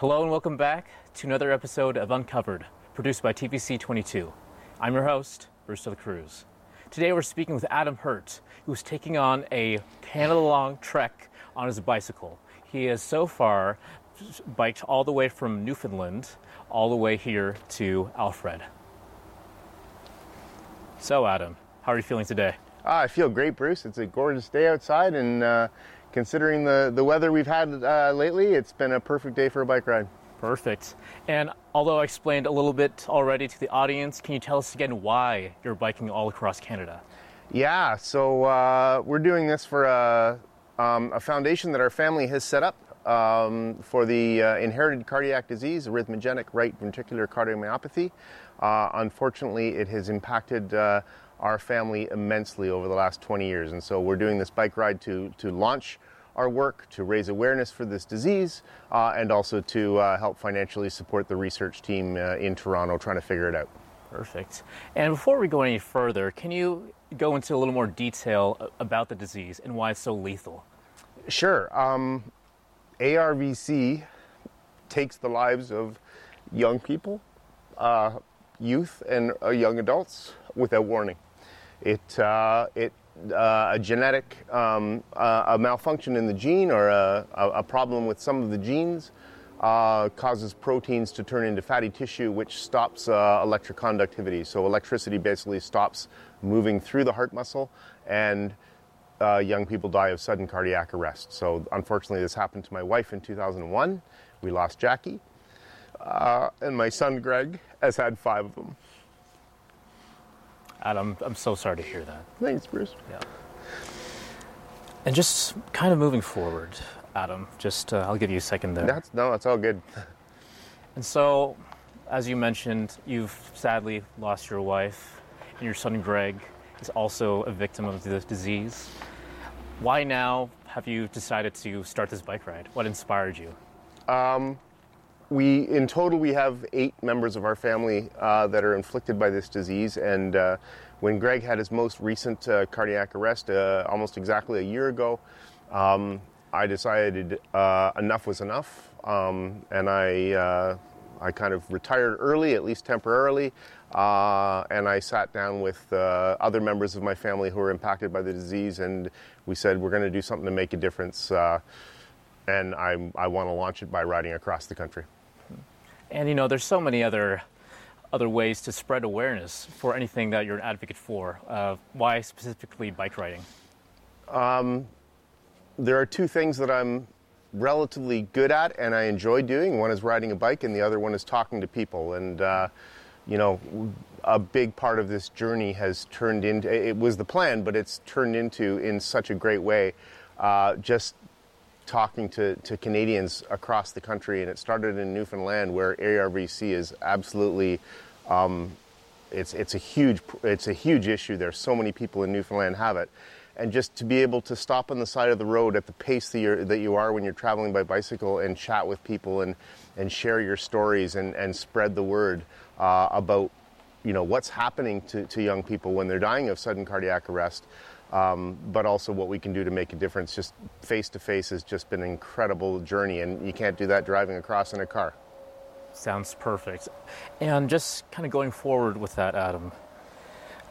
Hello and welcome back to another episode of Uncovered, produced by TPC 22. I'm your host, Bruce de la Cruz. Today we're speaking with Adam Hurt, who's taking on a Canada-long trek on his bicycle. He has so far biked all the way from Newfoundland, all the way here to Alfred. So Adam, how are you feeling today? I feel great, Bruce. It's a gorgeous day outside, and considering the weather we've had lately, it's been a perfect day for a bike ride. Perfect. And although I explained a little bit already to the audience, can you tell us again why you're biking all across Canada? Yeah, so we're doing this for a foundation that our family has set up for the inherited cardiac disease, arrhythmogenic right ventricular cardiomyopathy. Unfortunately, it has impacted our family immensely over the last 20 years. And so we're doing this bike ride to launch our work, to raise awareness for this disease, and also to help financially support the research team in Toronto trying to figure it out. Perfect. And before we go any further, can you go into a little more detail about the disease and why it's so lethal? Sure. ARVC takes the lives of young people, youth and young adults without warning. It a genetic a malfunction in the gene, or a problem with some of the genes, causes proteins to turn into fatty tissue, which stops electroconductivity. So electricity basically stops moving through the heart muscle, and young people die of sudden cardiac arrest. So unfortunately, this happened to my wife in 2001. We lost Jackie, and my son Greg has had 5 of them. Adam, I'm so sorry to hear that. Thanks, Bruce. Yeah. And just kind of moving forward, Adam, just I'll give you a second there. That's all good. And so, as you mentioned, you've sadly lost your wife, and your son Greg is also a victim of this disease. Why now have you decided to start this bike ride? What inspired you? We, in total, we have 8 members of our family that are inflicted by this disease, and when Greg had his most recent cardiac arrest almost exactly a year ago, I decided enough was enough, and I kind of retired early, at least temporarily, and I sat down with other members of my family who were impacted by the disease, and we said, we're going to do something to make a difference, and I want to launch it by riding across the country. And you know, there's so many other ways to spread awareness for anything that you're an advocate for. Why specifically bike riding? There are 2 things that I'm relatively good at and I enjoy doing. One is riding a bike, and the other one is talking to people. And you know, a big part of this journey has turned into, it was the plan, but it's turned into in such a great way, just talking to Canadians across the country. And it started in Newfoundland, where ARVC is absolutely, it's a huge issue. There's so many people in Newfoundland have it. And just to be able to stop on the side of the road at the pace that you are when you're traveling by bicycle and chat with people and share your stories and spread the word about, you know, what's happening to young people when they're dying of sudden cardiac arrest. But also what we can do to make a difference. Just face-to-face has just been an incredible journey, and you can't do that driving across in a car. Sounds perfect. And just kind of going forward with that, Adam,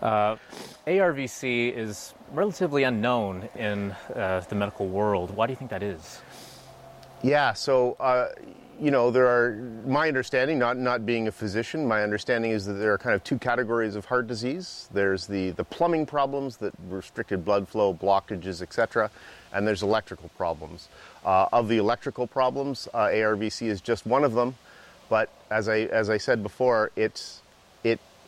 ARVC is relatively unknown in the medical world. Why do you think that is? Yeah, so, you know, there are, my understanding, not being a physician, my understanding is that there are kind of 2 categories of heart disease. There's the plumbing problems, that restricted blood flow, blockages, etc., and there's electrical problems. Of the electrical problems, ARVC is just one of them, but as I said before, it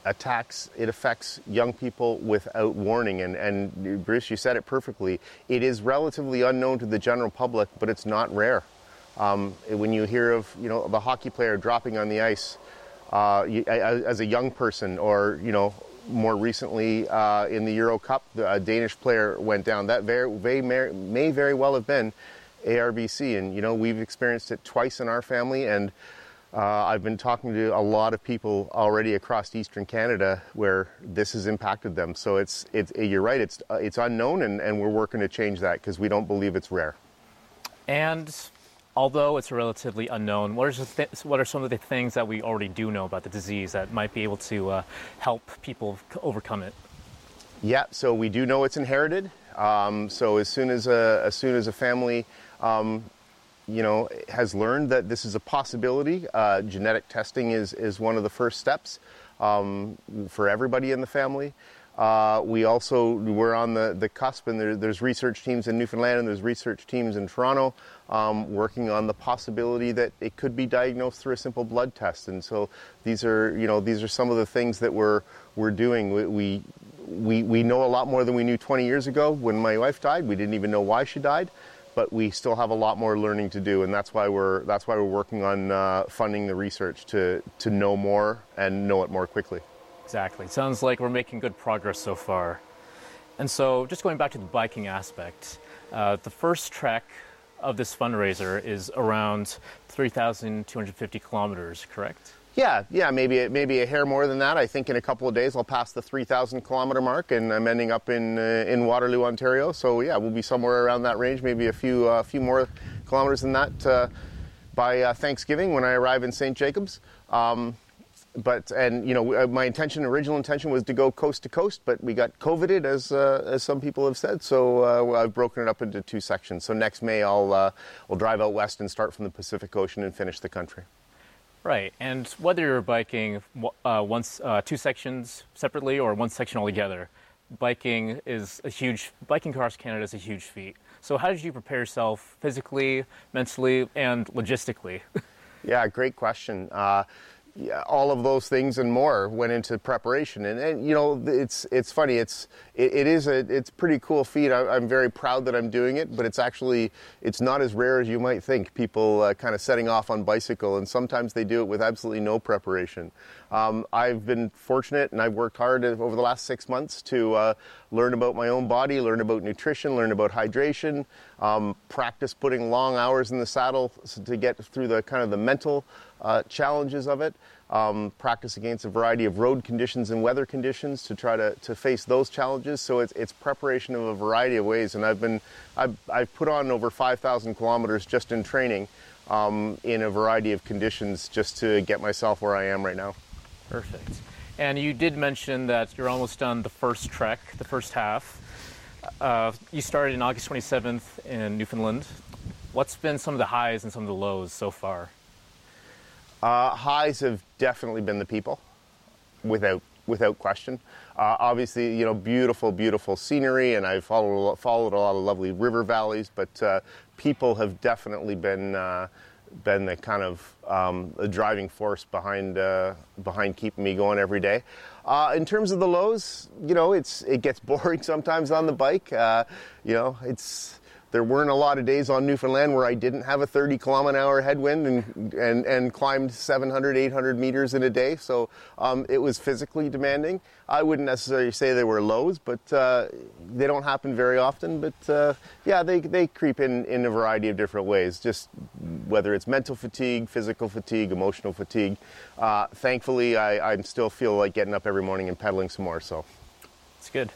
affects young people without warning, and Bruce, you said it perfectly. It is relatively unknown to the general public, but it's not rare. When you hear of, you know, the hockey player dropping on the ice as a young person, or, you know, more recently in the Euro Cup, a Danish player went down. That may very well have been ARVC, and, you know, we've experienced it twice in our family, and I've been talking to a lot of people already across Eastern Canada where this has impacted them. So it's you're right, it's unknown, and we're working to change that because we don't believe it's rare. And Although it's relatively unknown, what are some of the things that we already do know about the disease that might be able to help people overcome it? Yeah, so we do know it's inherited. So as soon as a family, has learned that this is a possibility, genetic testing is one of the first steps for everybody in the family. We're on the cusp, and there's research teams in Newfoundland and there's research teams in Toronto working on the possibility that it could be diagnosed through a simple blood test. And so these are some of the things that we're doing. We know a lot more than we knew 20 years ago. When my wife died, we didn't even know why she died, but we still have a lot more learning to do, and that's why we're working on funding the research to know more and know it more quickly. Exactly. It sounds like we're making good progress so far. And so just going back to the biking aspect, the first trek of this fundraiser is around 3,250 kilometers, correct? Yeah, maybe a hair more than that. I think in a couple of days I'll pass the 3,000 kilometer mark, and I'm ending up in Waterloo, Ontario. So yeah, we'll be somewhere around that range, maybe a few more kilometers than that by Thanksgiving when I arrive in St. Jacobs. My original intention was to go coast to coast, but we got COVIDed, as some people have said. So I've broken it up into two sections. So next May, we'll drive out west and start from the Pacific Ocean and finish the country. Right, and whether you're biking two sections separately or one section altogether, biking across Canada is a huge feat. So how did you prepare yourself physically, mentally, and logistically? Yeah, great question. Yeah, all of those things and more went into preparation, and it's funny. It's pretty cool feat. I'm very proud that I'm doing it, but it's not as rare as you might think. People kind of setting off on bicycle, and sometimes they do it with absolutely no preparation. I've been fortunate, and I've worked hard over the last 6 months to learn about my own body, learn about nutrition, learn about hydration, practice putting long hours in the saddle to get through the kind of the mental challenges of it, practice against a variety of road conditions and weather conditions to try to face those challenges. So it's preparation of a variety of ways, and I've put on over 5,000 kilometers just in training in a variety of conditions just to get myself where I am right now. Perfect. And you did mention that you're almost done the first trek, the first half. You started on August 27th in Newfoundland. What's been some of the highs and some of the lows so far? Highs have definitely been the people, without question. Obviously, beautiful, beautiful scenery, and I've followed a lot of lovely river valleys. But people have definitely been the kind of the driving force behind keeping me going every day. In terms of the lows, it gets boring sometimes on the bike. There weren't a lot of days on Newfoundland where I didn't have a 30-kilometer-an-hour headwind and climbed 700, 800 meters in a day. So it was physically demanding. I wouldn't necessarily say they were lows, but they don't happen very often. But they creep in a variety of different ways, just whether it's mental fatigue, physical fatigue, emotional fatigue. Thankfully, I still feel like getting up every morning and pedaling some more. So it's good.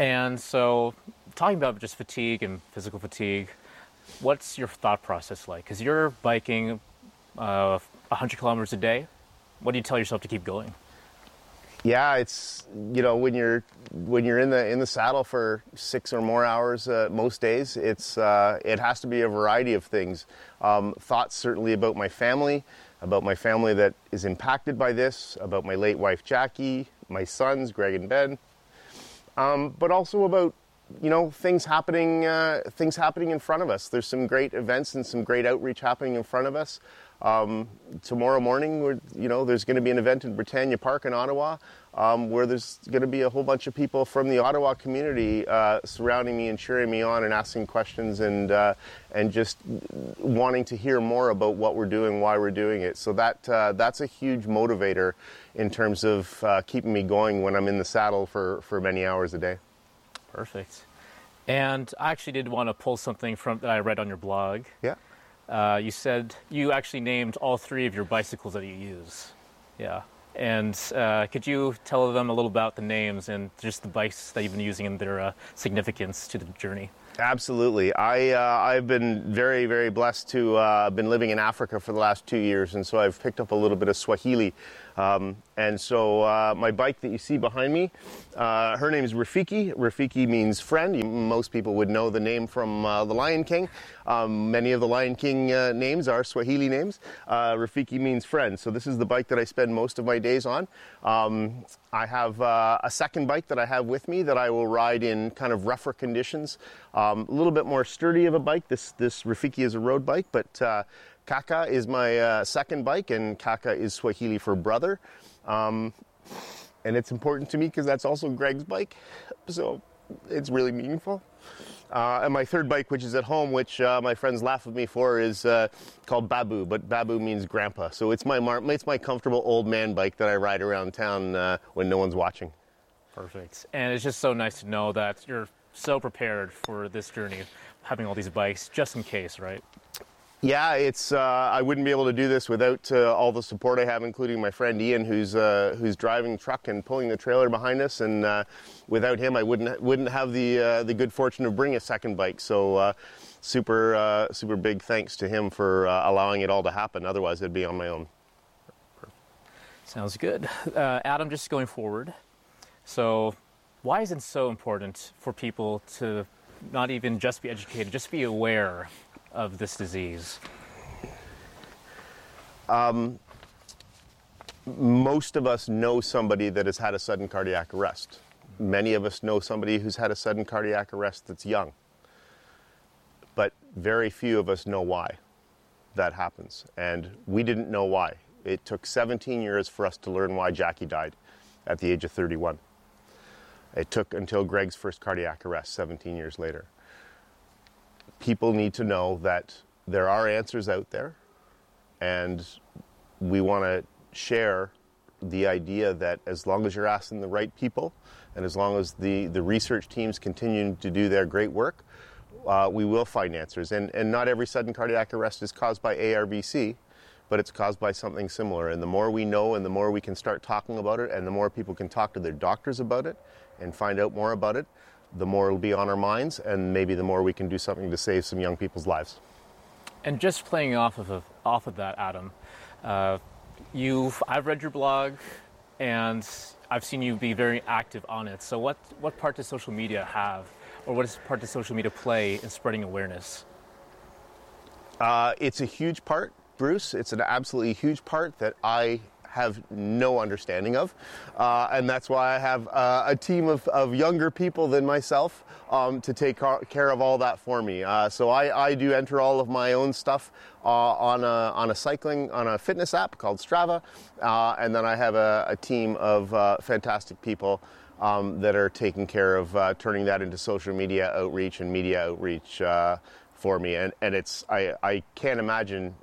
And so, talking about just fatigue and physical fatigue, what's your thought process like? Because you're biking 100 kilometers a day. What do you tell yourself to keep going? Yeah, it's when you're in the saddle for 6 or more hours most days, it's it has to be a variety of things. Thoughts certainly about my family that is impacted by this, about my late wife Jackie, my sons Greg and Ben, but also about things happening in front of us. There's some great events and some great outreach happening in front of us. Tomorrow morning, there's going to be an event in Britannia Park in Ottawa, where there's going to be a whole bunch of people from the Ottawa community surrounding me and cheering me on and asking questions and just wanting to hear more about what we're doing, why we're doing it. So that's a huge motivator in terms of keeping me going when I'm in the saddle for many hours a day. Perfect. And I actually did want to pull something that I read on your blog. Yeah. You said you actually named all three of your bicycles that you use. Yeah. And could you tell them a little about the names and just the bikes that you've been using and their significance to the journey? Absolutely. I've been very, very blessed to been living in Africa for the last 2 years, and so I've picked up a little bit of Swahili. And so my bike that you see behind me, her name is Rafiki. Rafiki means friend. Most people would know the name from The Lion King. Many of the Lion King names are Swahili names. Rafiki means friend. So this is the bike that I spend most of my days on. I have a second bike that I have with me that I will ride in kind of rougher conditions. A little bit more sturdy of a bike. This Rafiki is a road bike, but Kaka is my second bike, and Kaka is Swahili for brother. And it's important to me because that's also Greg's bike, so it's really meaningful. And my third bike, which is at home, which my friends laugh at me for, is called Babu, but Babu means grandpa. So it's my comfortable old man bike that I ride around town when no one's watching. Perfect. And it's just so nice to know that you're so prepared for this journey, having all these bikes just in case, right? Yeah, it's I wouldn't be able to do this without all the support I have, including my friend Ian, who's driving the truck and pulling the trailer behind us. And without him, I wouldn't have the good fortune of bringing a second bike. So super big thanks to him for allowing it all to happen. Otherwise, it'd be on my own. Sounds good, Adam. Just going forward, so why is it so important for people to not even just be educated, just be aware of this disease? Most of us know somebody that has had a sudden cardiac arrest. Many of us know somebody who's had a sudden cardiac arrest that's young. But very few of us know why that happens. And we didn't know why. It took 17 years for us to learn why Jackie died at the age of 31. It took until Greg's first cardiac arrest 17 years later. People need to know that there are answers out there, and we want to share the idea that as long as you're asking the right people, and as long as the research teams continue to do their great work, we will find answers. And not every sudden cardiac arrest is caused by ARVC, but it's caused by something similar. And the more we know, and the more we can start talking about it, and the more people can talk to their doctors about it and find out more about it, the more it'll be on our minds, and maybe the more we can do something to save some young people's lives. And just playing off of that, Adam, I've read your blog, and I've seen you be very active on it. So what part does social media have, or what part does social media play in spreading awareness? It's a huge part, Bruce. It's an absolutely huge part that I have no understanding of, and that's why I have a team of younger people than myself to take care of all that for me. So I do enter all of my own stuff on a fitness app called Strava, and then I have a team of fantastic people that are taking care of turning that into social media outreach and media outreach for me. And it's I can't imagine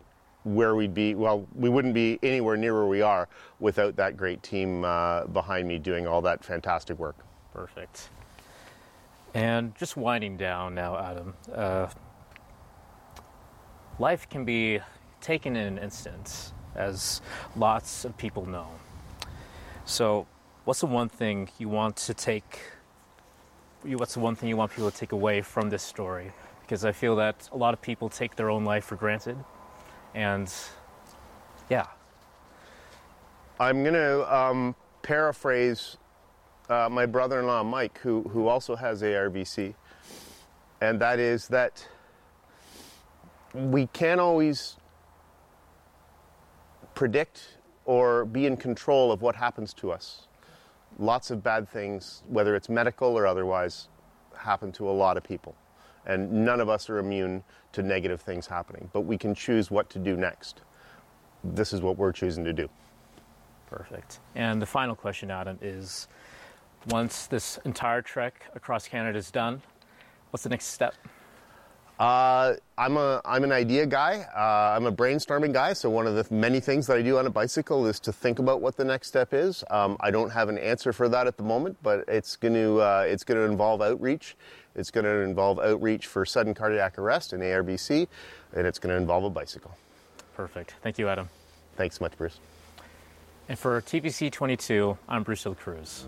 where we'd be. Well, we wouldn't be anywhere near where we are without that great team behind me doing all that fantastic work. Perfect. And just winding down now, Adam, life can be taken in an instant, as lots of people know. So what's the one thing you want people to take away from this story? Because I feel that a lot of people take their own life for granted. And yeah, I'm going to paraphrase my brother-in-law, Mike, who also has ARVC. And that is that we can't always predict or be in control of what happens to us. Lots of bad things, whether it's medical or otherwise, happen to a lot of people. And none of us are immune to negative things happening, but we can choose what to do next. This is what we're choosing to do. Perfect. And the final question, Adam, is once this entire trek across Canada is done, what's the next step? I'm an idea guy. I'm a brainstorming guy. So one of the many things that I do on a bicycle is to think about what the next step is. I don't have an answer for that at the moment, but it's going to involve outreach. It's going to involve outreach for sudden cardiac arrest and ARVC, and it's going to involve a bicycle. Perfect. Thank you, Adam. Thanks so much, Bruce. And for TPC 22, I'm Bruce Hill Cruz.